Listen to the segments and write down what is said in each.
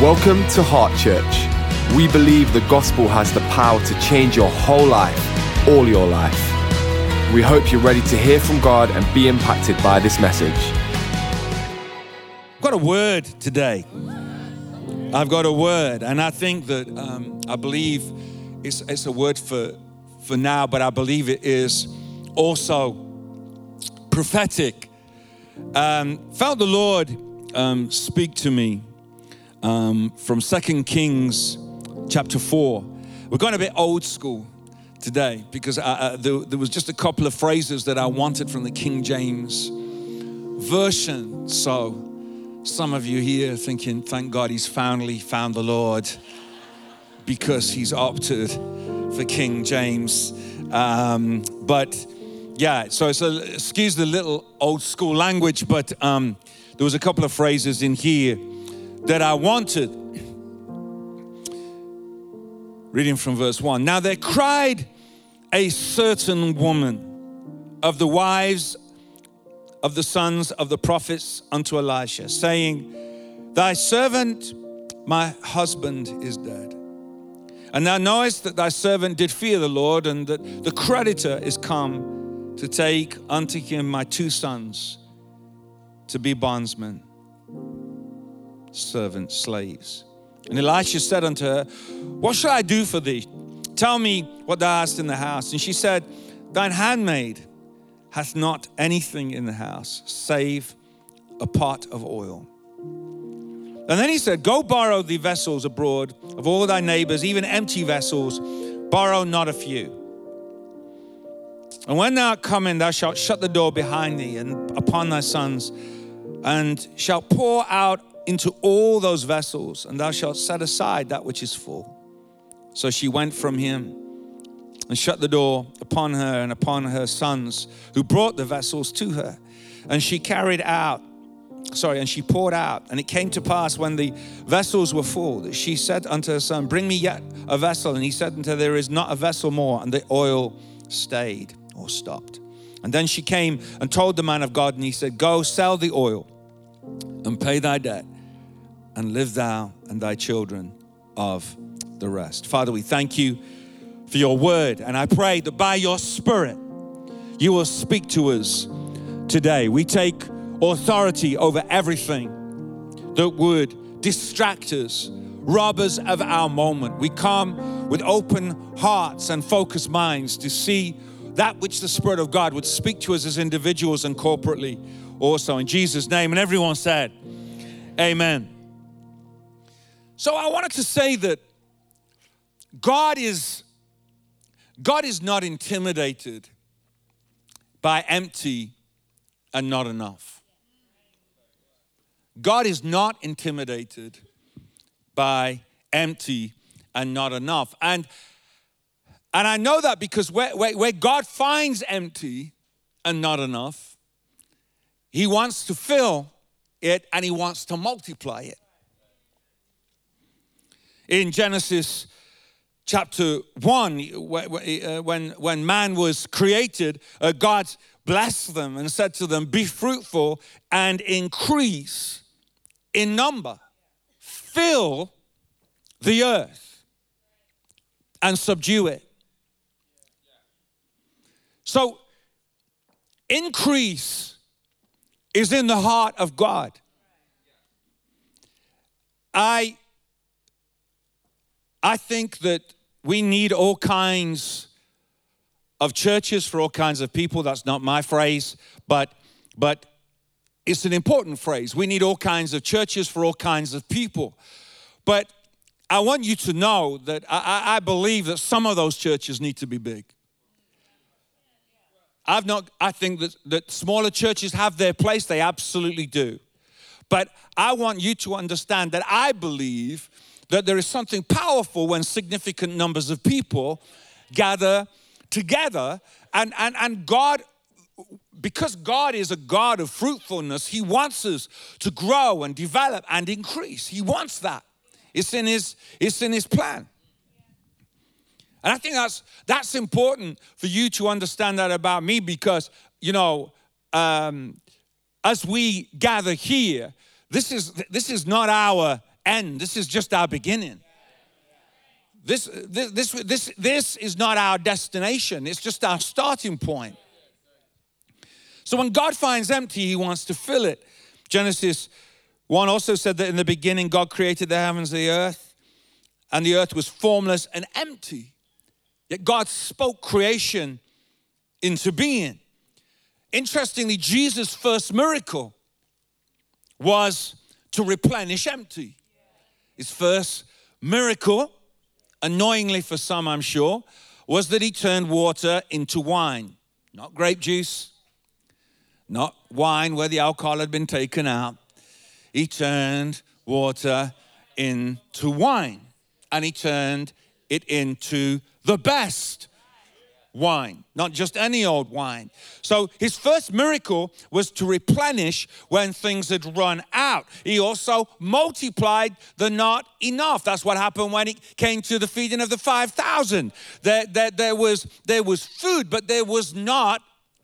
Welcome to Heart Church. We believe the gospel has the power to change your whole life, all your life. We hope you're ready to hear from God and be impacted by this message. I've got a word today. I've got a word, and I think that I believe it's a word for now, but I believe it is also prophetic. Felt the Lord speak to me from 2 Kings chapter 4. We're going a bit old school today because there was just a couple of phrases that I wanted from the King James Version. So some of you here thinking, thank God he's finally found the Lord because he's opted for King James. But yeah, so excuse the little old school language, but there was a couple of phrases in here that I wanted. Reading from verse 1. Now there cried a certain woman of the wives of the sons of the prophets unto Elisha, saying, Thy servant, my husband, is dead. And thou knowest that thy servant did fear the Lord, and that the creditor is come to take unto him my two sons to be bondsmen, servants, slaves. And Elisha said unto her, What shall I do for thee? Tell me what thou hast in the house. And she said, Thine handmaid hath not anything in the house save a pot of oil. And then he said, Go borrow thee vessels abroad of all thy neighbors, even empty vessels, borrow not a few. And when thou art come in, thou shalt shut the door behind thee and upon thy sons, and shalt pour out into all those vessels, and thou shalt set aside that which is full. So she went from him and shut the door upon her and upon her sons, who brought the vessels to her. And she poured out. And it came to pass, when the vessels were full, that she said unto her son, Bring me yet a vessel. And he said unto her, There is not a vessel more. And the oil stayed or stopped. And then she came and told the man of God, and he said, Go sell the oil and pay thy debt, and live thou and thy children of the rest. Father, we thank you for your word, and I pray that by your Spirit, you will speak to us today. We take authority over everything that would distract us, rob us of our moment. We come with open hearts and focused minds to see that which the Spirit of God would speak to us as individuals and corporately also. In Jesus' name, and everyone said, Amen. So I wanted to say that God is not intimidated by empty and not enough. God is not intimidated by empty and not enough. And I know that because where God finds empty and not enough, he wants to fill it and he wants to multiply it. In Genesis chapter 1, when man was created, God blessed them and said to them, Be fruitful and increase in number. Fill the earth and subdue it. So increase is in the heart of God. I think that we need all kinds of churches for all kinds of people. That's not my phrase, but it's an important phrase. We need all kinds of churches for all kinds of people. But I want you to know that I believe that some of those churches need to be big. I think that smaller churches have their place. They absolutely do. But I want you to understand that I believe that there is something powerful when significant numbers of people gather together. And God, because God is a God of fruitfulness, he wants us to grow and develop and increase. He wants that. It's in his plan. And I think that's important for you to understand that about me, because, as we gather here, this is not our end. This is just our beginning. This is not our destination. It's just our starting point. So when God finds empty, he wants to fill it. Genesis 1 also said that in the beginning, God created the heavens and the earth, and the earth was formless and empty. Yet God spoke creation into being. Interestingly, Jesus' first miracle was to replenish empty. His first miracle, annoyingly for some I'm sure, was that he turned water into wine. Not grape juice, not wine where the alcohol had been taken out. He turned water into wine, and he turned it into the best wine, not just any old wine. So his first miracle was to replenish when things had run out. He also multiplied the not enough. That's what happened when it came to the feeding of the 5,000. There was food, but there was not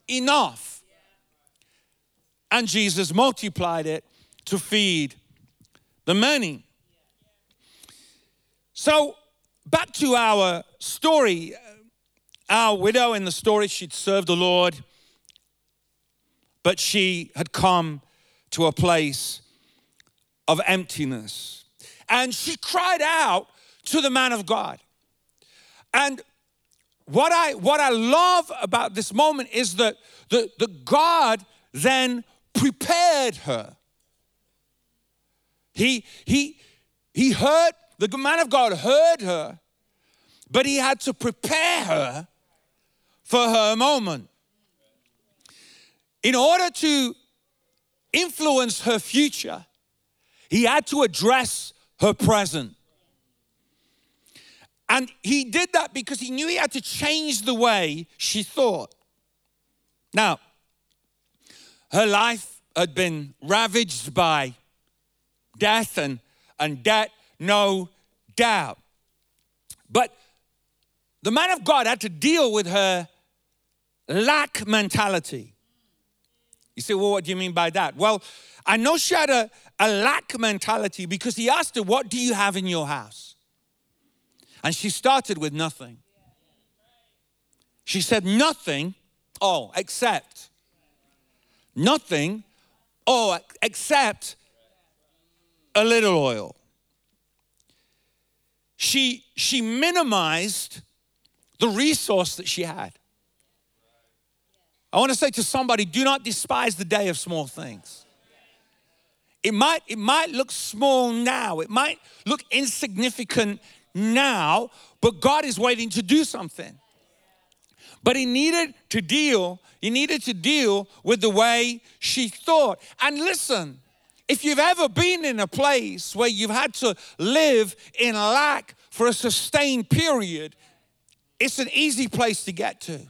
enough. And Jesus multiplied it to feed the many. So back to our story. Our widow in the story, she'd served the Lord, but she had come to a place of emptiness. And she cried out to the man of God. And what I love about this moment is that the God then prepared her. He heard, the man of God heard her, but he had to prepare her for her moment. In order to influence her future, he had to address her present. And he did that because he knew he had to change the way she thought. Now, her life had been ravaged by death and debt, no doubt. But the man of God had to deal with her lack mentality. You say, well, what do you mean by that? Well, I know she had a lack mentality because he asked her, what do you have in your house? And she started with nothing. She said, nothing, oh, except. Nothing, oh, except a little oil. She minimized the resource that she had. I want to say to somebody, do not despise the day of small things. It might look small now. It might look insignificant now, but God is waiting to do something. But he needed to deal with the way she thought. And listen, if you've ever been in a place where you've had to live in lack for a sustained period, it's an easy place to get to.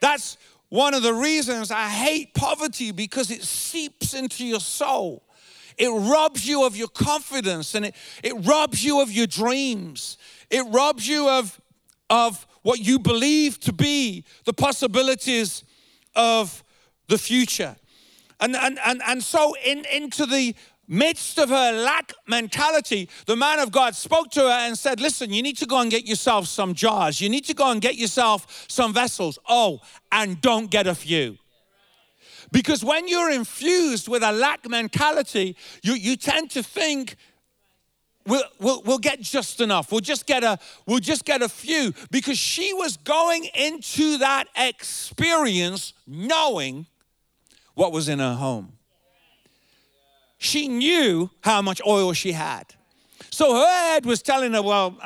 That's one of the reasons I hate poverty, because it seeps into your soul. It robs you of your confidence, and it robs you of your dreams. It robs you of what you believe to be the possibilities of the future. And so into the midst of her lack mentality, the man of God spoke to her and said, listen, you need to go and get yourself some jars. You need to go and get yourself some vessels. Oh, and don't get a few. Because when you're infused with a lack mentality, you tend to think, we'll get just enough. We'll just get a few. Because she was going into that experience knowing what was in her home. She knew how much oil she had. So her head was telling her, well,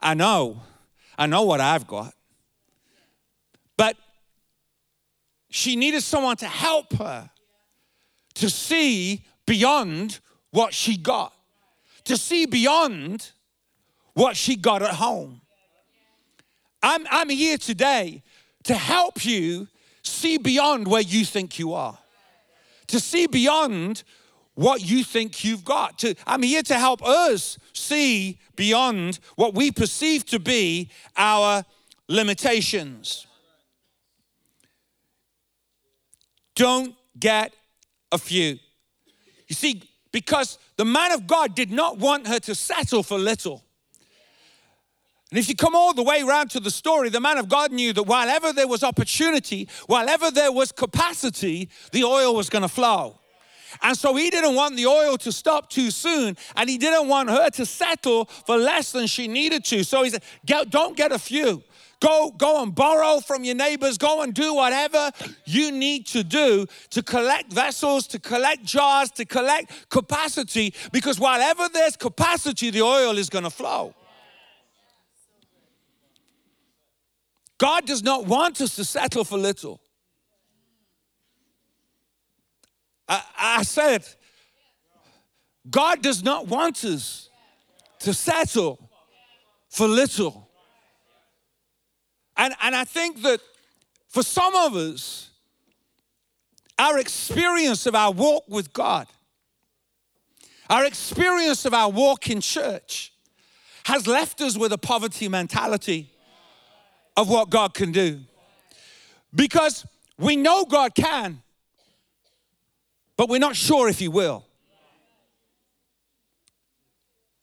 I know what I've got. But she needed someone to help her to see beyond what she got, to see beyond what she got at home. I'm here today to help you see beyond where you think you are, to see beyond what you think you've got. I'm here to help us see beyond what we perceive to be our limitations. Don't get a few. You see, because the man of God did not want her to settle for little. And if you come all the way around to the story, the man of God knew that while ever there was opportunity, while ever there was capacity, the oil was going to flow. And so he didn't want the oil to stop too soon, and he didn't want her to settle for less than she needed to. So he said, don't get a few. Go and borrow from your neighbors. Go and do whatever you need to do to collect vessels, to collect jars, to collect capacity, because while ever there's capacity, the oil is going to flow. God does not want us to settle for little. I said, God does not want us to settle for little. And I think that for some of us, our experience of our walk with God, our experience of our walk in church has left us with a poverty mentality of what God can do. Because we know God can, but we're not sure if He will.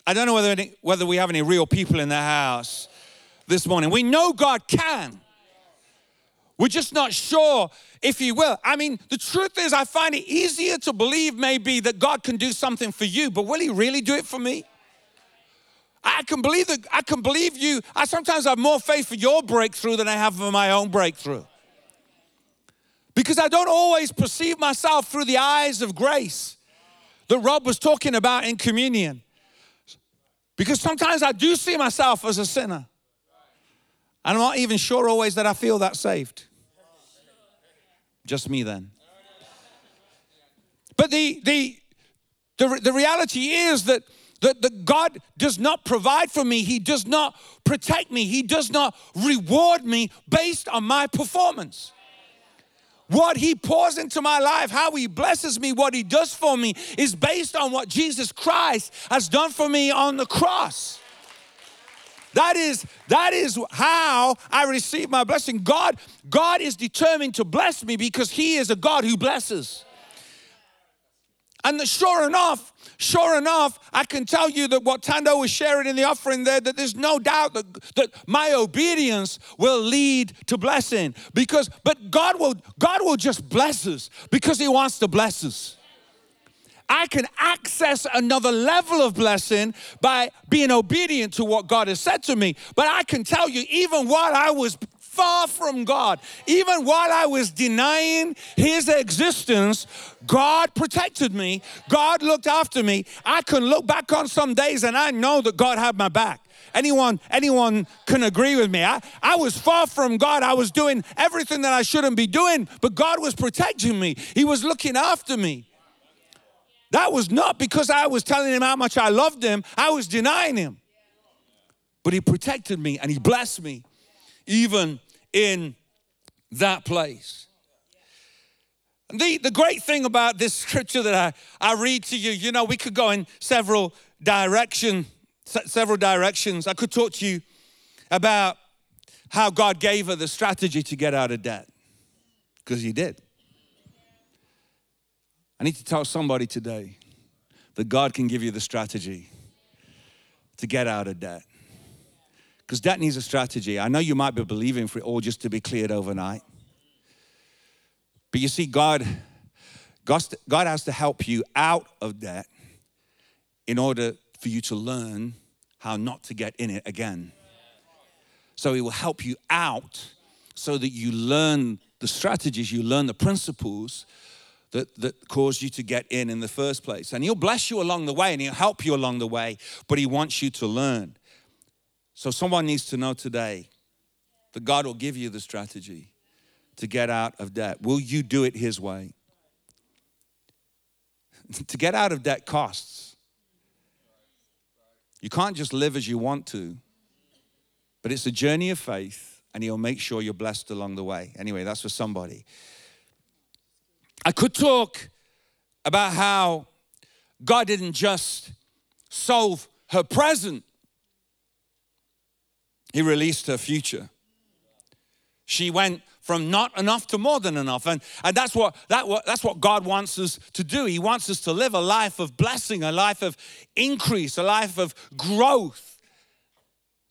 I don't know whether we have any real people in the house this morning. We know God can. We're just not sure if He will. I mean, the truth is, I find it easier to believe maybe that God can do something for you, but will He really do it for me? I can believe you. I sometimes have more faith for your breakthrough than I have for my own breakthrough. Because I don't always perceive myself through the eyes of grace that Rob was talking about in communion. Because sometimes I do see myself as a sinner. And I'm not even sure always that I feel that saved. Just me then. But the reality is that God does not provide for me. He does not protect me. He does not reward me based on my performance. What He pours into my life, how He blesses me, what He does for me is based on what Jesus Christ has done for me on the cross. That is how I receive my blessing. God is determined to bless me because He is a God who blesses. And that sure enough, I can tell you that what Tando was sharing in the offering there, that there's no doubt that my obedience will lead to blessing. But God will just bless us because He wants to bless us. I can access another level of blessing by being obedient to what God has said to me. But I can tell you, even while I was far from God, even while I was denying His existence, God protected me. God looked after me. I can look back on some days and I know that God had my back. Anyone can agree with me. I was far from God. I was doing everything that I shouldn't be doing, but God was protecting me. He was looking after me. That was not because I was telling Him how much I loved Him. I was denying Him. But He protected me and He blessed me, even in that place. The great thing about this scripture that I read to you, you know, we could go in several directions. I could talk to you about how God gave her the strategy to get out of debt, because He did. I need to tell somebody today that God can give you the strategy to get out of debt. Because debt needs a strategy. I know you might be believing for it all just to be cleared overnight. But you see, God has to help you out of debt in order for you to learn how not to get in it again. So He will help you out so that you learn the strategies, you learn the principles that caused you to get in the first place. And He'll bless you along the way and He'll help you along the way, but He wants you to learn. So someone needs to know today that God will give you the strategy to get out of debt. Will you do it His way? To get out of debt costs. You can't just live as you want to, but it's a journey of faith and He'll make sure you're blessed along the way. Anyway, that's for somebody. I could talk about how God didn't just solve her present. He released her future. She went from not enough to more than enough. And that's what God wants us to do. He wants us to live a life of blessing, a life of increase, a life of growth.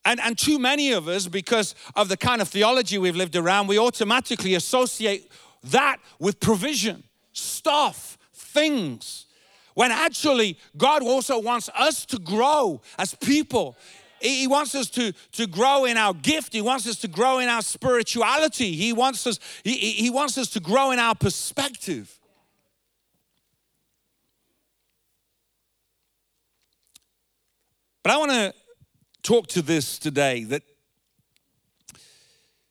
And too many of us, because of the kind of theology we've lived around, we automatically associate that with provision, stuff, things, when actually God also wants us to grow as people. He wants us to grow in our gift. He wants us to grow in our spirituality. He wants us to grow in our perspective. But I want to talk to this today, that,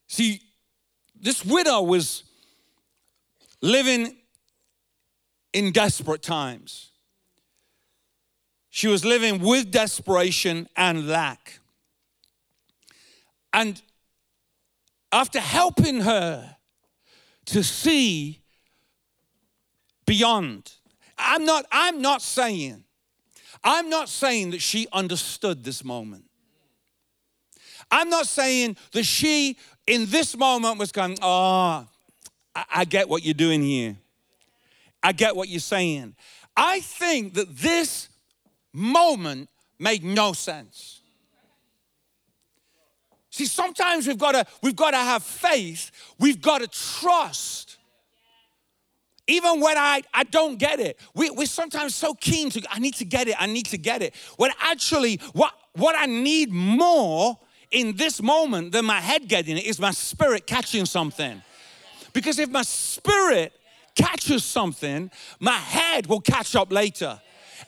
see, this widow was living in desperate times. She was living with desperation and lack. And after helping her to see beyond, I'm not saying that she understood this moment. I'm not saying that she, in this moment, was going, oh, I get what you're doing here. I get what you're saying. I think that this moment made no sense. See, sometimes we've got to have faith. We've got to trust. Even when I don't get it. We're sometimes so keen to, I need to get it. When actually, what I need more in this moment than my head getting it is my spirit catching something. Because if my spirit catches something, my head will catch up later.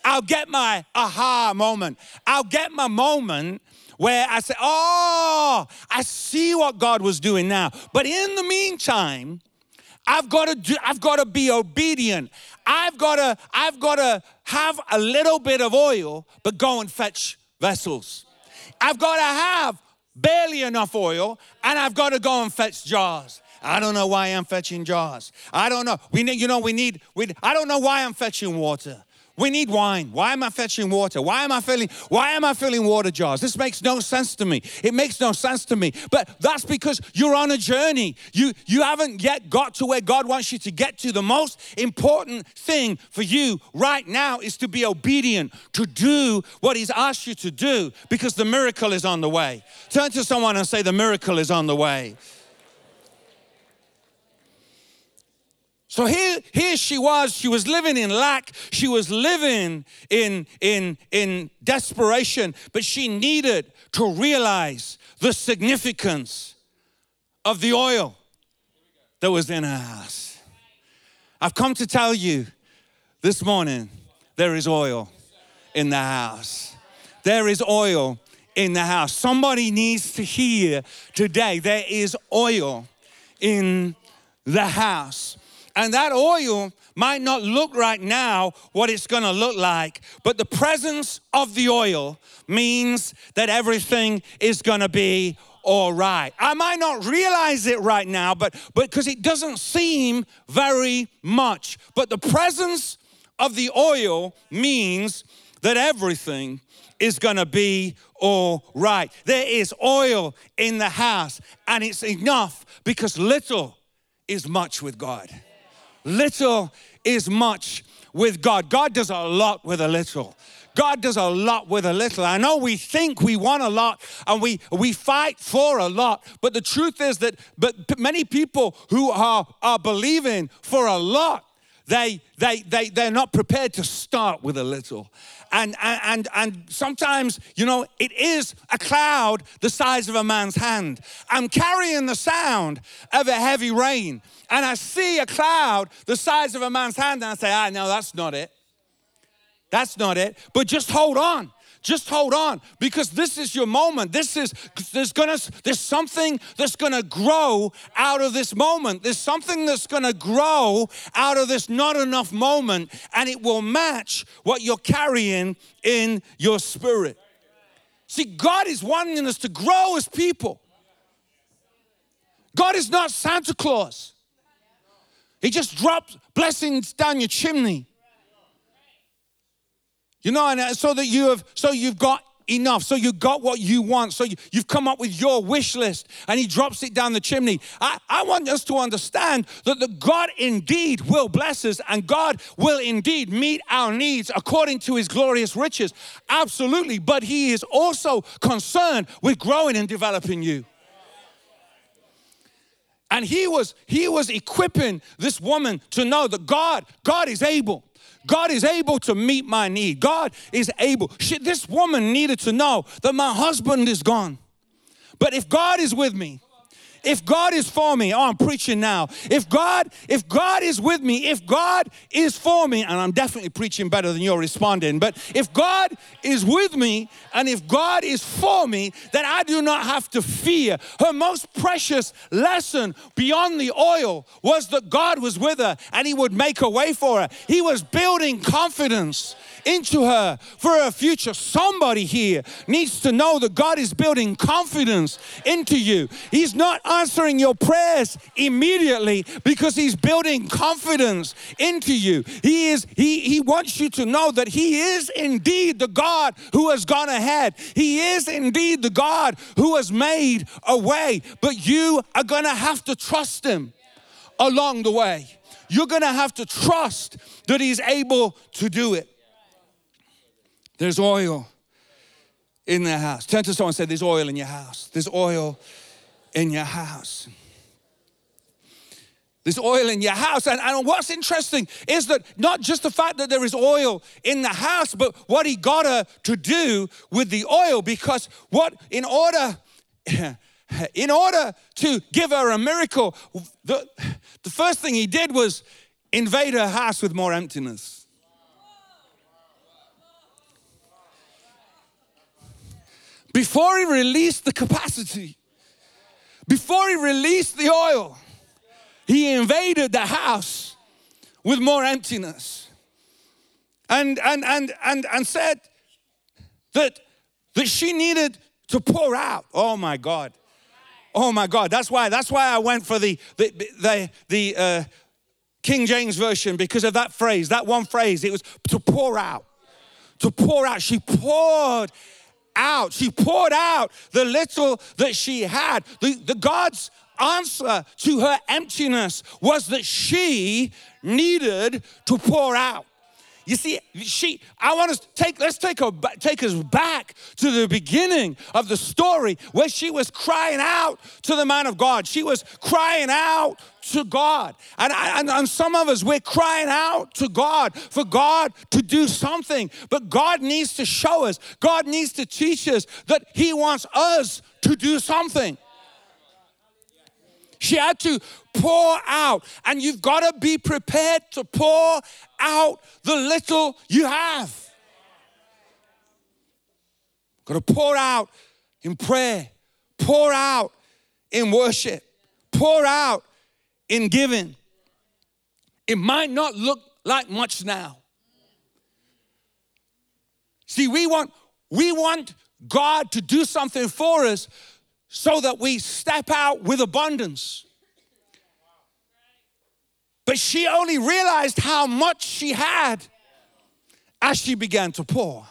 I'll get my aha moment. I'll get my moment where I say, oh, I see what God was doing now. But in the meantime, I've got to be obedient. I've got to have a little bit of oil, but go and fetch vessels. I've got to have barely enough oil, and I've got to go and fetch jars. I don't know why I'm fetching jars. I don't know. I don't know why I'm fetching water. We need wine. Why am I fetching water? Why am I filling water jars? This makes no sense to me. It makes no sense to me. But that's because you're on a journey. You haven't yet got to where God wants you to get to. The most important thing for you right now is to be obedient, to do what He's asked you to do, because the miracle is on the way. Turn to someone and say, the miracle is on the way. So here she was living in lack, she was living in desperation, but she needed to realize the significance of the oil that was in her house. I've come to tell you this morning, there is oil in the house. There is oil in the house. Somebody needs to hear today, there is oil in the house. And that oil might not look right now what it's going to look like, but the presence of the oil means that everything is going to be all right. I might not realize it right now, but because it doesn't seem very much. But the presence of the oil means that everything is going to be all right. There is oil in the house, and it's enough, because little is much with God. Little is much with God. God does a lot with a little. God does a lot with a little. I know we think we want a lot, and we fight for a lot, but the truth is that many people who are believing for a lot, they're not prepared to start with a little. And sometimes, it is a cloud the size of a man's hand. I'm carrying the sound of a heavy rain, and I see a cloud the size of a man's hand, and I say, no, that's not it. That's not it. But just hold on. Just hold on, because this is your moment. There's something that's gonna grow out of this moment. There's something that's gonna grow out of this not enough moment, and it will match what you're carrying in your spirit. See, God is wanting us to grow as people. God is not Santa Claus. He just drops blessings down your chimney. And so you've got enough. So you got what you want. So you've come up with your wish list and he drops it down the chimney. I want us to understand that the God indeed will bless us and God will indeed meet our needs according to his glorious riches. Absolutely. But he is also concerned with growing and developing you. And he was equipping this woman to know that God is able. God is able to meet my need. God is able. This woman needed to know that my husband is gone. But if God is with me, if God is for me, oh, I'm preaching now. If God is with me, if God is for me, and I'm definitely preaching better than you're responding, but if God is with me and if God is for me, then I do not have to fear. Her most precious lesson beyond the oil was that God was with her and he would make a way for her. He was building confidence into her for her future. Somebody here needs to know that God is building confidence into you. He's not answering your prayers immediately because he's building confidence into you. He wants you to know that he is indeed the God who has gone ahead. He is indeed the God who has made a way, but you are gonna have to trust him along the way. You're gonna have to trust that he's able to do it. There's oil in their house. Turn to someone and say, there's oil in your house. There's oil in your house. There's oil in your house. And what's interesting is that not just the fact that there is oil in the house, but what he got her to do with the oil, because in order to give her a miracle, the first thing he did was invade her house with more emptiness. Before he released the capacity, before he released the oil, he invaded the house with more emptiness and said that she needed to pour out. Oh my God. Oh my God. That's why I went for the King James Version, because of that phrase, that one phrase. It was to pour out. To pour out. She poured out. She poured out the little that she had. The God's answer to her emptiness was that she needed to pour out. You see, let's take us back to the beginning of the story where she was crying out to the man of God. She was crying out to God. And some of us, we're crying out to God for God to do something. But God needs to show us, God needs to teach us that he wants us to do something. She had to pour out, and you've got to be prepared to pour out the little you have. Got to pour out in prayer, pour out in worship, pour out in giving. It might not look like much now. See, we want God to do something for us so that we step out with abundance. But she only realized how much she had as she began to pour.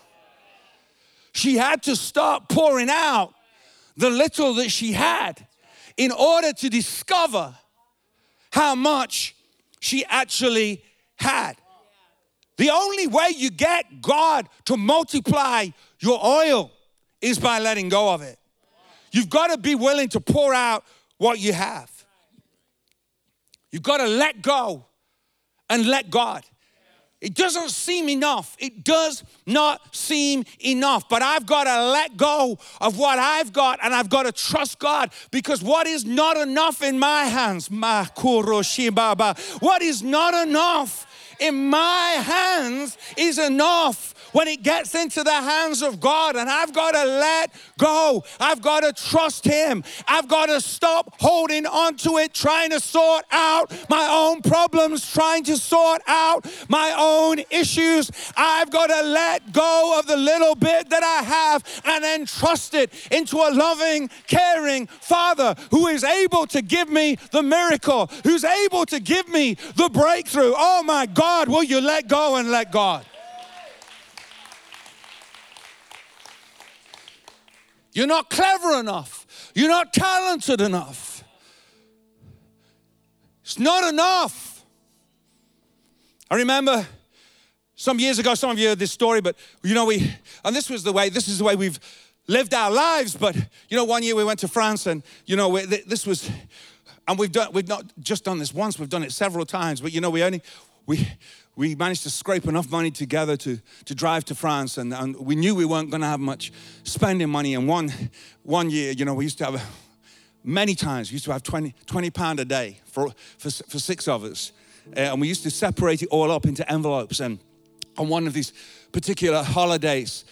She had to start pouring out the little that she had in order to discover how much she actually had. The only way you get God to multiply your oil is by letting go of it. You've got to be willing to pour out what you have. You've got to let go and let God. It doesn't seem enough. It does not seem enough. But I've got to let go of what I've got, and I've got to trust God, because what is not enough in my hands, what is not enough in my hands is enough when it gets into the hands of God. And I've got to let go. I've got to trust him. I've got to stop holding on to it, trying to sort out my own problems, trying to sort out my own issues. I've got to let go of the little bit that I have and then trust it into a loving, caring Father who is able to give me the miracle, who's able to give me the breakthrough. Oh my God, will you let go and let God? You're not clever enough. You're not talented enough. It's not enough. I remember some years ago, some of you heard this story, but you know, this is the way we've lived our lives. But you know, one year we went to France, and you know, we've not just done this once, we've done it several times. But you know, we managed to scrape enough money together to drive to France, and we knew we weren't going to have much spending money. And one year, you know, we used to have many times 20 pound a day for six of us, and we used to separate it all up into envelopes. And on one of these particular holidays,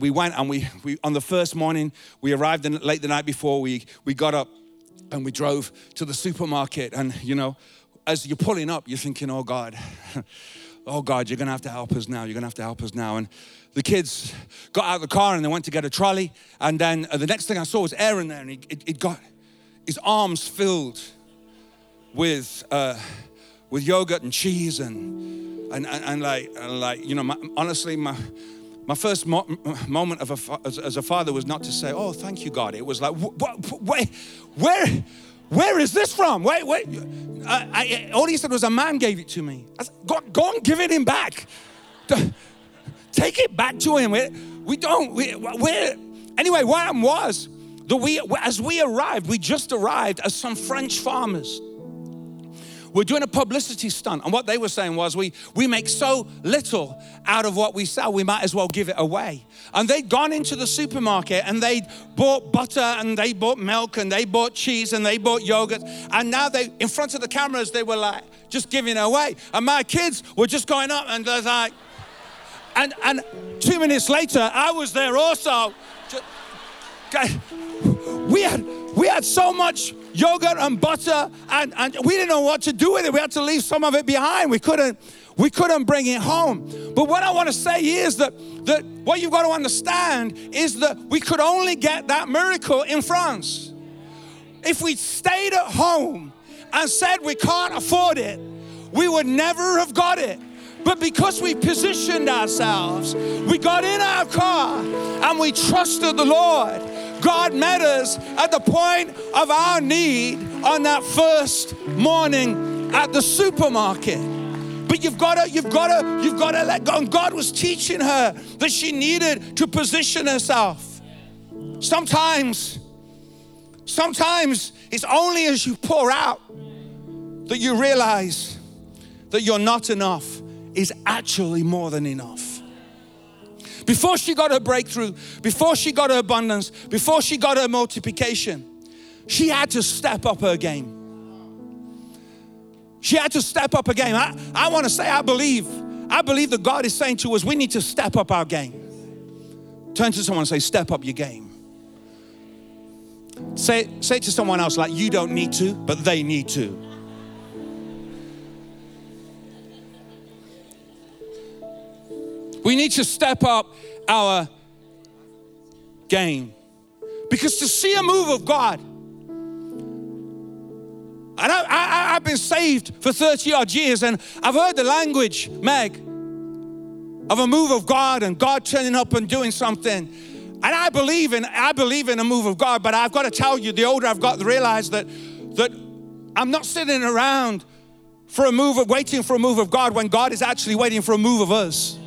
we went, and we on the first morning, we arrived in late the night before. We got up and we drove to the supermarket, and you know, as you're pulling up, you're thinking, oh God, oh God, you're gonna have to help us now. You're gonna have to help us now. And the kids got out of the car and they went to get a trolley. And then the next thing I saw was Aaron there, and it got his arms filled with yogurt and cheese and you know, my first moment as a father was not to say, oh, thank you, God. It was like, where is this from? Wait. All he said was, a man gave it to me. I said, go and give it him back. Take it back to him. What happened was, that we just arrived as some French farmers. We're doing a publicity stunt. And what they were saying was, we make so little out of what we sell, we might as well give it away. And they'd gone into the supermarket and they'd bought butter and they bought milk and they bought cheese and they bought yogurt. And now in front of the cameras, they were like, just giving away. And my kids were just going up and they're like, and 2 minutes later, I was there also. We had so much yogurt and butter, and we didn't know what to do with it. We had to leave some of it behind. We couldn't bring it home. But what I want to say is that what you've got to understand is that we could only get that miracle in France. If we stayed at home and said we can't afford it, we would never have got it. But because we positioned ourselves, we got in our car and we trusted the Lord, God met us at the point of our need on that first morning at the supermarket. But you've got to let go. And God was teaching her that she needed to position herself. Sometimes it's only as you pour out that you realize that you're not enough is actually more than enough. Before she got her breakthrough, before she got her abundance, before she got her multiplication, she had to step up her game. She had to step up her game. I want to say, I believe that God is saying to us, we need to step up our game. Turn to someone and say, step up your game. Say to someone else, like, you don't need to, but they need to. We need to step up our game. Because to see a move of God, and I've been saved for 30 odd years, and I've heard the language, Meg, of a move of God and God turning up and doing something. And I believe in a move of God, but I've got to tell you, the older I've got, to realize that I'm not sitting around waiting for a move of God when God is actually waiting for a move of us.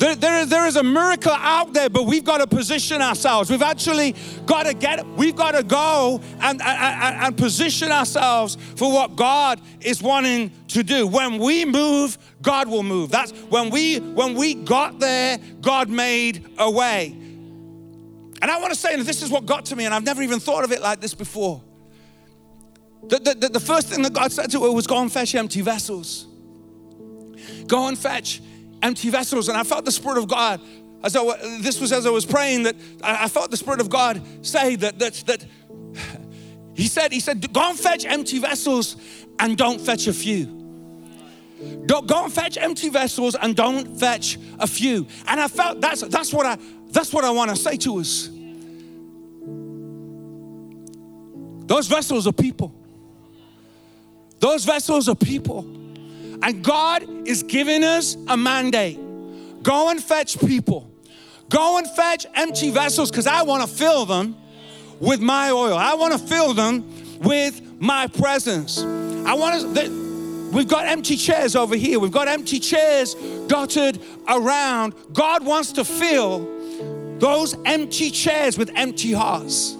There is a miracle out there, but we've got to position ourselves. We've actually got to go and position ourselves for what God is wanting to do. When we move, God will move. That's when we got there, God made a way. And I want to say, and this is what got to me, and I've never even thought of it like this before. The first thing that God said to her was, go and fetch empty vessels. Go and fetch empty vessels. And I felt the Spirit of God, as I was praying, that I felt the Spirit of God say that He said, go and fetch empty vessels and don't fetch a few. Go and fetch empty vessels and don't fetch a few. And I felt that's what I want to say to us. Those vessels are people. Those vessels are people. And God is giving us a mandate. Go and fetch people. Go and fetch empty vessels because I want to fill them with my oil. I want to fill them with my presence. I want to... We've got empty chairs over here. We've got empty chairs dotted around. God wants to fill those empty chairs with empty hearts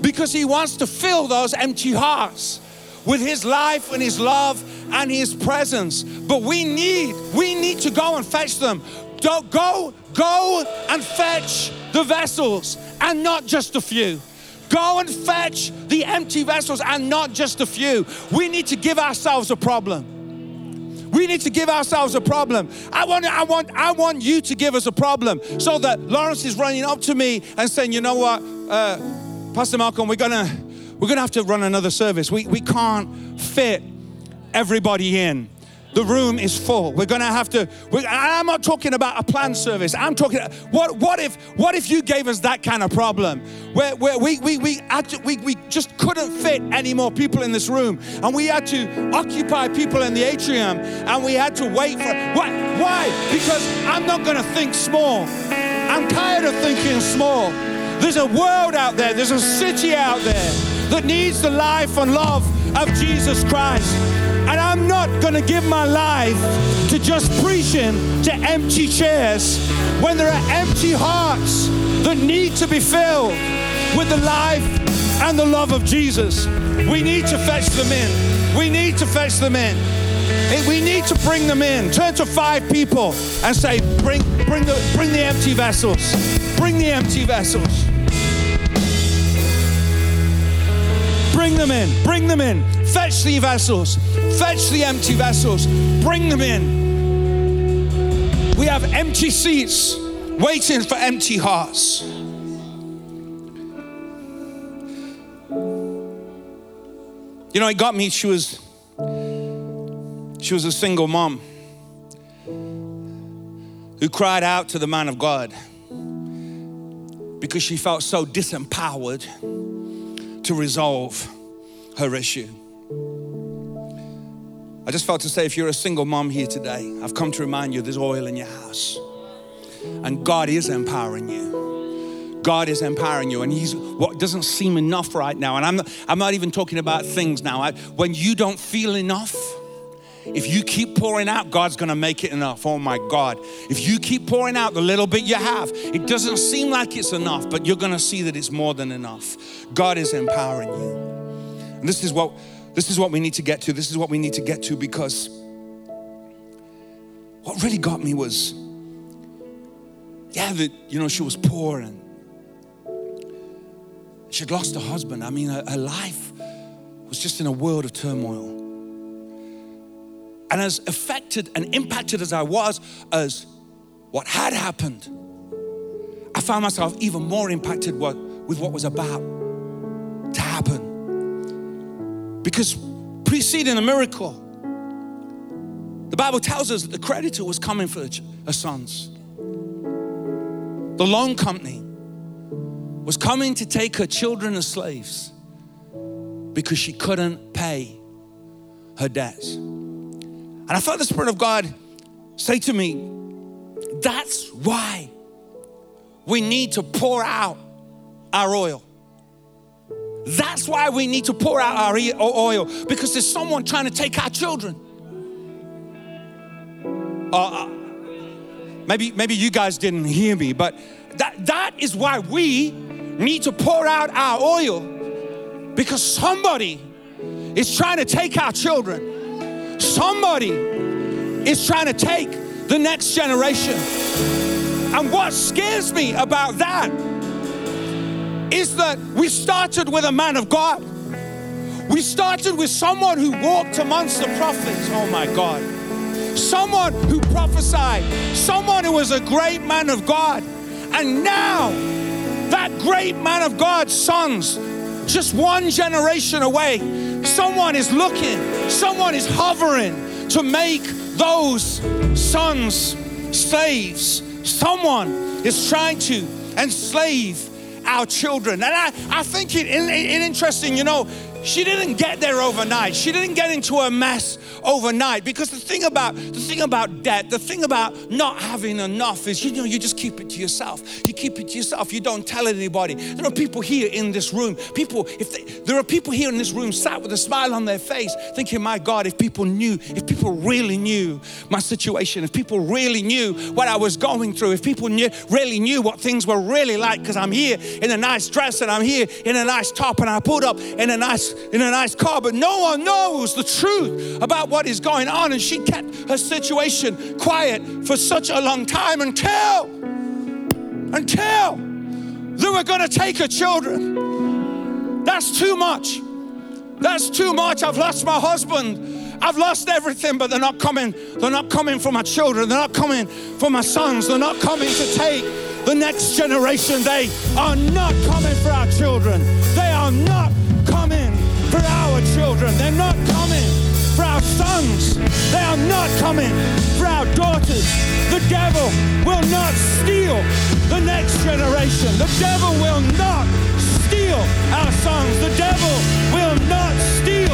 because he wants to fill those empty hearts with his life and his love and his presence. But we need to go and fetch them. Don't go and fetch the vessels and not just a few. Go and fetch the empty vessels and not just a few. We need to give ourselves a problem. We need to give ourselves a problem. I want you to give us a problem so that Lawrence is running up to me and saying, you know what, Pastor Malcolm, we're gonna have to run another service. We can't fit everybody in. The room is full. We're gonna have to, I'm not talking about a planned service. I'm talking, what if you gave us that kind of problem where we just couldn't fit any more people in this room and we had to occupy people in the atrium and we had to wait for, why? Because I'm not gonna think small. I'm tired of thinking small. There's a world out there, there's a city out there that needs the life and love of Jesus Christ. And I'm not gonna give my life to just preaching to empty chairs when there are empty hearts that need to be filled with the life and the love of Jesus. We need to fetch them in. We need to fetch them in. We need to bring them in. Turn to 5 people and say, bring the empty vessels. Bring the empty vessels. Bring them in, bring them in. Fetch the vessels, fetch the empty vessels, bring them in. We have empty seats waiting for empty hearts. You know, it got me, she was a single mom who cried out to the man of God because she felt so disempowered to resolve her issue. I just felt to say, if you're a single mom here today, I've come to remind you there's oil in your house. And God is empowering you. God is empowering you. And he's what doesn't seem enough right now. And I'm not even talking about things now. When you don't feel enough, if you keep pouring out, God's gonna make it enough. Oh my God. If you keep pouring out the little bit you have, it doesn't seem like it's enough, but you're gonna see that it's more than enough. God is empowering you. And this is what we need to get to. This is what we need to get to, because what really got me was, she was poor and she'd lost her husband. I mean, her life was just in a world of turmoil. And as affected and impacted as I was as what had happened, I found myself even more impacted with what was about to happen. Because preceding the miracle, the Bible tells us that the creditor was coming for her sons. The loan company was coming to take her children as slaves because she couldn't pay her debts. And I felt the Spirit of God say to me, that's why we need to pour out our oil. That's why we need to pour out our oil, because there's someone trying to take our children. Maybe you guys didn't hear me, but that is why we need to pour out our oil, because somebody is trying to take our children. Somebody is trying to take the next generation. And what scares me about that is that we started with a man of God. We started with someone who walked amongst the prophets. Oh my God. Someone who prophesied. Someone who was a great man of God. And now that great man of God's sons, just one generation away, someone is looking, someone is hovering to make those sons slaves. Someone is trying to enslave our children. And I think it interesting, She didn't get there overnight. She didn't get into a mess overnight, because the thing about debt, the thing about not having enough is, you just keep it to yourself. You keep it to yourself. You don't tell anybody. There are people here in this room. There are people here in this room sat with a smile on their face thinking, my God, if people really knew my situation, if people really knew what I was going through, if people really knew what things were really like, because I'm here in a nice dress and I'm here in a nice top and I pulled up in a nice car, but no one knows the truth about what is going on. And she kept her situation quiet for such a long time until they were going to take her children. That's too much. That's too much. I've lost my husband. I've lost everything, but they're not coming. They're not coming for my children. They're not coming for my sons. They're not coming to take the next generation. They are not coming for our children. They are not coming for our children. They're not coming for our sons. They are not coming for our daughters. The devil will not steal the next generation. The devil will not steal our sons. The devil will not steal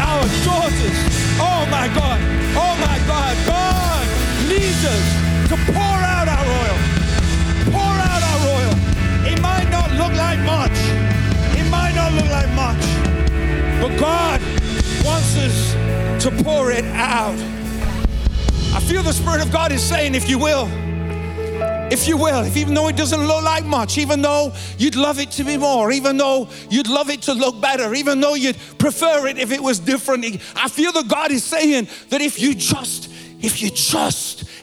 our daughters. Oh my God, oh my God. God needs us to pour out our oil. Pour out our oil. It might not look like much. It might not look like much. But God wants us to pour it out. I feel the Spirit of God is saying, if even though it doesn't look like much, even though you'd love it to be more, even though you'd love it to look better, even though you'd prefer it if it was different, I feel that God is saying that if you just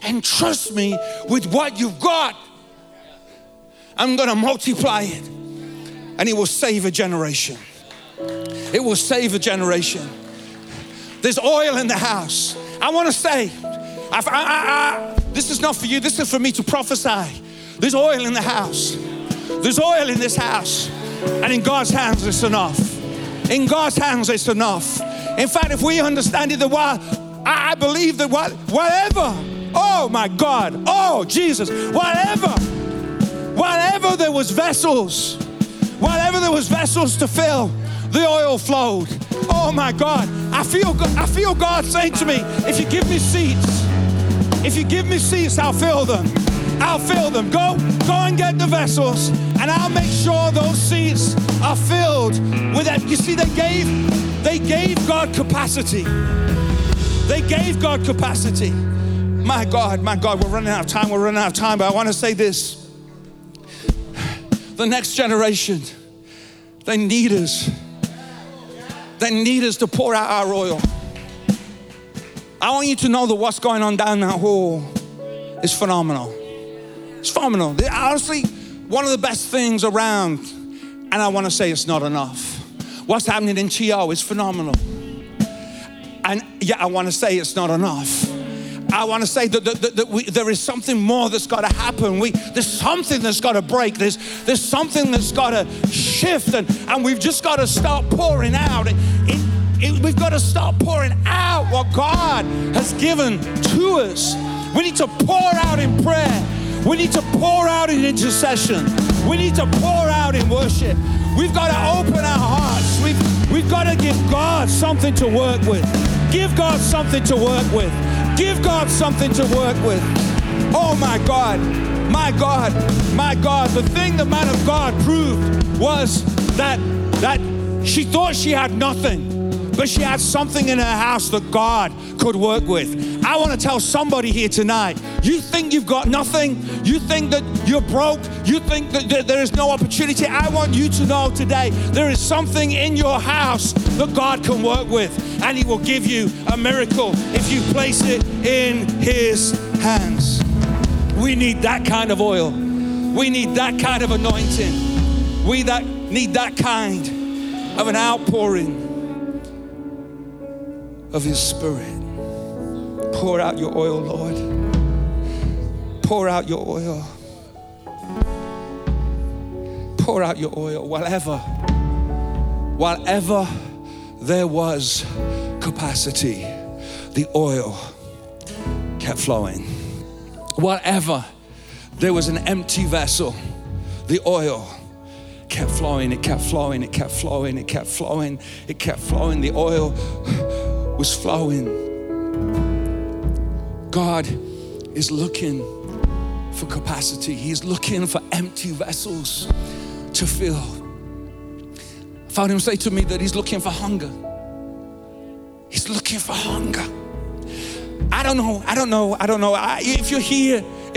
entrust me with what you've got, I'm going to multiply it, and it will save a generation. It will save a generation. There's oil in the house. I want to say, this is not for you, this is for me to prophesy. There's oil in the house. There's oil in this house. And in God's hands, it's enough. In God's hands, it's enough. In fact, if we understand it, I believe that whatever, oh my God, oh Jesus, whatever there was vessels, to fill, the oil flowed. Oh my God, I feel God saying to me, if you give me seats, I'll fill them. Go and get the vessels, and I'll make sure those seats are filled with them. You see, they gave God capacity. My God, we're running out of time, but I want to say this. The next generation, they need us. They need us to pour out our oil. I want you to know that what's going on down that hall is phenomenal. It's phenomenal. They're honestly one of the best things around, and I want to say it's not enough. What's happening in Chio is phenomenal. And yeah, I want to say it's not enough. I want to say that there is something more that's got to happen. There's something that's got to break. There's something that's got to shift, and we've just got to start pouring out. We've got to start pouring out what God has given to us. We need to pour out in prayer. We need to pour out in intercession. We need to pour out in worship. We've got to open our hearts. We've got to give God something to work with. Give God something to work with. Give God something to work with. Oh my God, my God, my God. The thing the man of God proved was that she thought she had nothing, but she had something in her house that God could work with. I want to tell somebody here tonight, you think you've got nothing, you think that you're broke, you think that there is no opportunity. I want you to know today, there is something in your house that God can work with, and He will give you a miracle if you place it in His hands. We need that kind of oil. We need that kind of anointing. We need that kind of an outpouring of His Spirit. Pour out your oil, Lord. Pour out your oil. Pour out your oil. Whatever there was capacity, the oil kept flowing. Whatever there was an empty vessel, the oil kept flowing, it kept flowing, it kept flowing, it kept flowing, it kept flowing. The oil was flowing. God is looking for capacity. He's looking for empty vessels to fill. I found him say to me that he's looking for hunger. He's looking for hunger. I don't know. If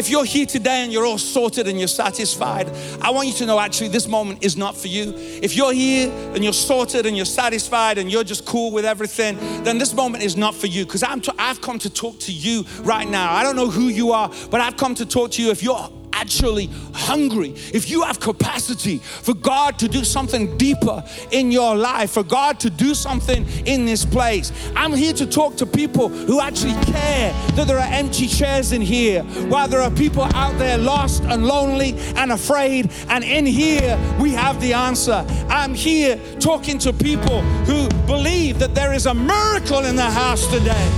you're here today and you're all sorted and you're satisfied, I want you to know actually this moment is not for you. If you're here and you're sorted and you're satisfied and you're just cool with everything, then this moment is not for you, because I've come to talk to you right now. I don't know who you are, but I've come to talk to you if you're actually hungry, if you have capacity for God to do something deeper in your life, for God to do something in this place. I'm here to talk to people who actually care that there are empty chairs in here, while there are people out there lost and lonely and afraid, and in here we have the answer. I'm here talking to people who believe that there is a miracle in the house today,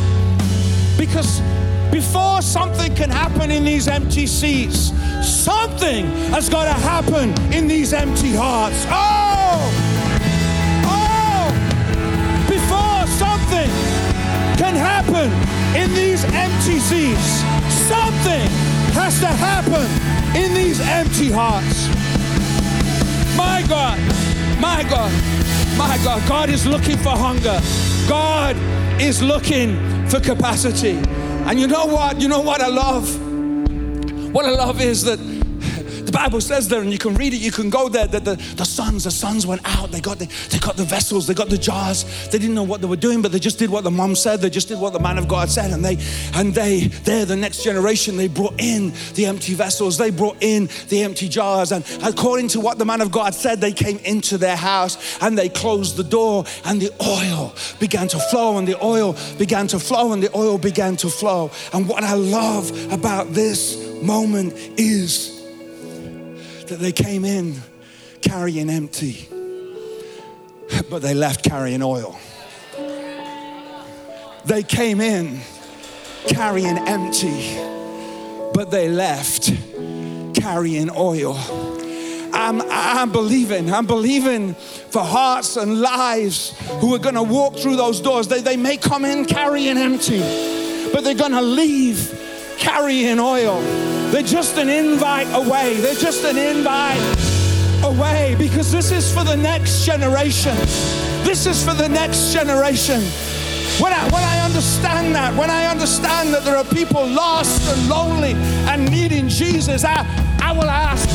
because before something can happen in these empty seats, something has got to happen in these empty hearts. Before something can happen in these empty seats, something has to happen in these empty hearts. My God, my God, my God. God is looking for hunger. God is looking for capacity. And you know what I love? What I love is that the Bible says there, and you can read it, you can go there, that the sons went out, they got the vessels, they got the jars. They didn't know what they were doing, but they just did what the mom said, they just did what the man of God said, and they're the next generation. They brought in the empty vessels, they brought in the empty jars, and according to what the man of God said, they came into their house and they closed the door, and the oil began to flow, and the oil began to flow, and the oil began to flow. And what I love about this moment is that they came in carrying empty, but they left carrying oil. They came in carrying empty, but they left carrying oil. I'm believing for hearts and lives who are gonna walk through those doors. They may come in carrying empty, but they're gonna leave carrying oil. They're just an invite away. They're just an invite away, because this is for the next generation. This is for the next generation. When I understand that, when I understand that there are people lost and lonely and needing Jesus, I will ask,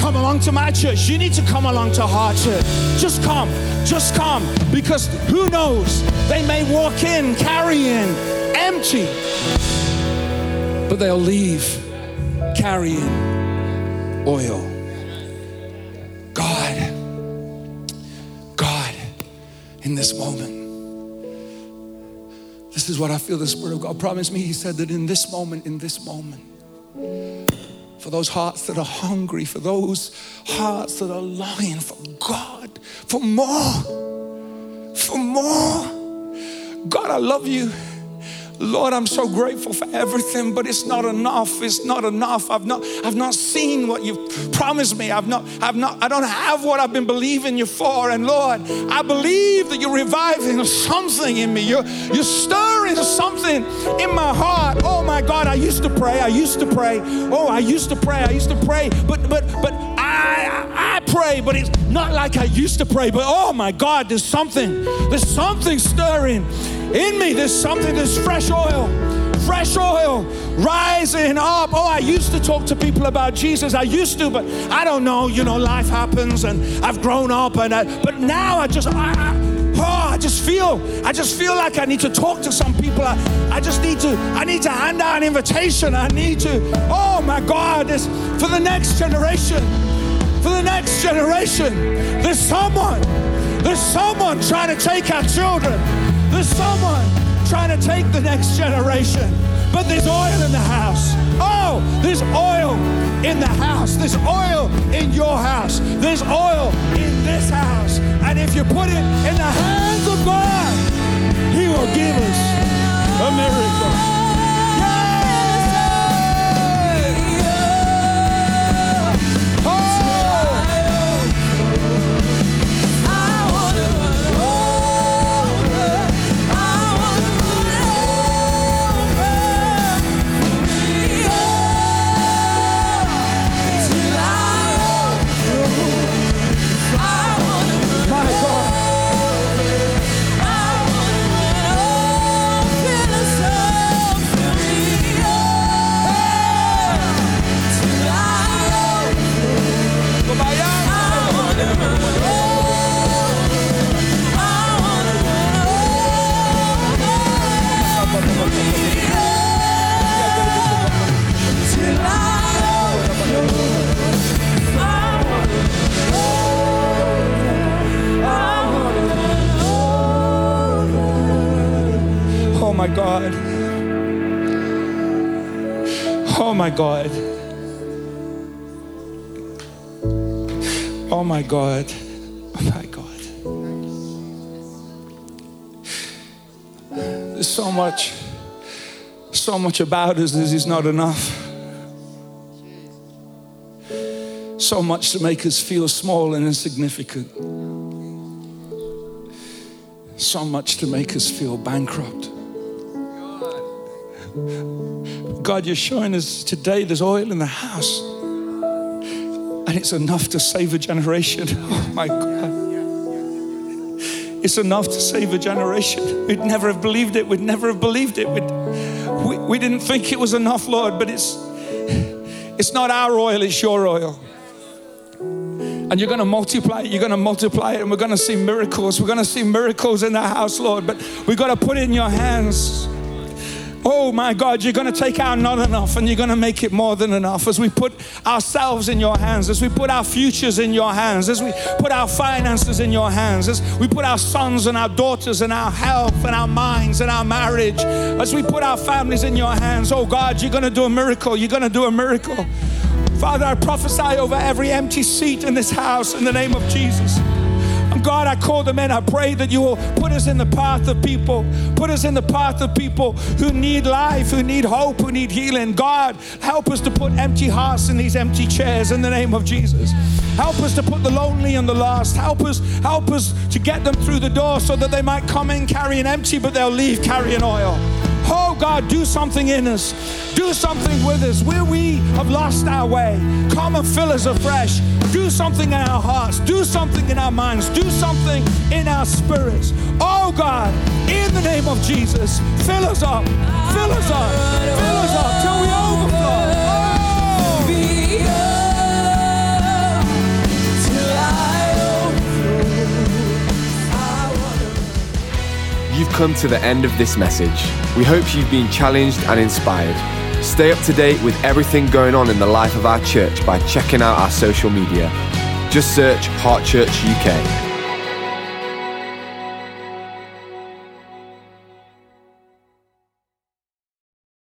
come along to my church. You need to come along to our church. Just come, because who knows? They may walk in carrying empty, but they'll leave carrying oil. God, in this moment, this is what I feel the Spirit of God promised me. He said that in this moment, for those hearts that are hungry, for those hearts that are longing for God, for more. God, I love you. Lord, I'm so grateful for everything, but it's not enough. It's not enough. I've not seen what you've promised me. I don't have what I've been believing you for. And Lord, I believe that you're reviving something in me. You're stirring something in my heart. Oh my God, I used to pray. I used to pray. But I pray, but it's not like I used to pray. But oh my God, there's something stirring in me. There's something, there's fresh oil rising up. Oh, I used to talk to people about Jesus. I used to, but I don't know. Life happens, and I've grown up, but now I just feel like I need to talk to some people. I need to hand out an invitation. Oh my God, it's for the next generation. For the next generation, there's someone trying to take our children. There's someone trying to take the next generation, but there's oil in the house. Oh, there's oil in the house. There's oil in your house. There's oil in this house. And if you put it in the hands of God, He will give us a miracle. Yay! Oh, God. Oh, my God. Oh, my God. Oh, my God. There's so much about us that is not enough. So much to make us feel small and insignificant. So much to make us feel bankrupt. God, you're showing us today there's oil in the house. And it's enough to save a generation. Oh my God. It's enough to save a generation. We'd never have believed it. We'd never have believed it. We didn't think it was enough, Lord, but it's not our oil, it's your oil. And you're going to multiply it, you're going to multiply it, and we're going to see miracles. We're going to see miracles in the house, Lord, but we've got to put it in your hands. Oh my God, you're going to take our not enough and you're going to make it more than enough. As we put ourselves in your hands, as we put our futures in your hands, as we put our finances in your hands, as we put our sons and our daughters and our health and our minds and our marriage, as we put our families in your hands, oh God, you're going to do a miracle. You're going to do a miracle. Father, I prophesy over every empty seat in this house in the name of Jesus. And God, I call them in. I pray that you will put us in the path of people. Put us in the path of people who need life, who need hope, who need healing. God, help us to put empty hearts in these empty chairs in the name of Jesus. Help us to put the lonely and the lost. Help us to get them through the door so that they might come in carrying empty, but they'll leave carrying oil. Oh God, do something in us. Do something with us. Where we have lost our way, come and fill us afresh. Do something in our hearts. Do something in our minds. Do something in our spirits. Oh God, in the name of Jesus, fill us up. Fill us up. Fill us up till we overflow. You've come to the end of this message. We hope you've been challenged and inspired. Stay up to date with everything going on in the life of our church by checking out our social media. Just search Heart Church UK.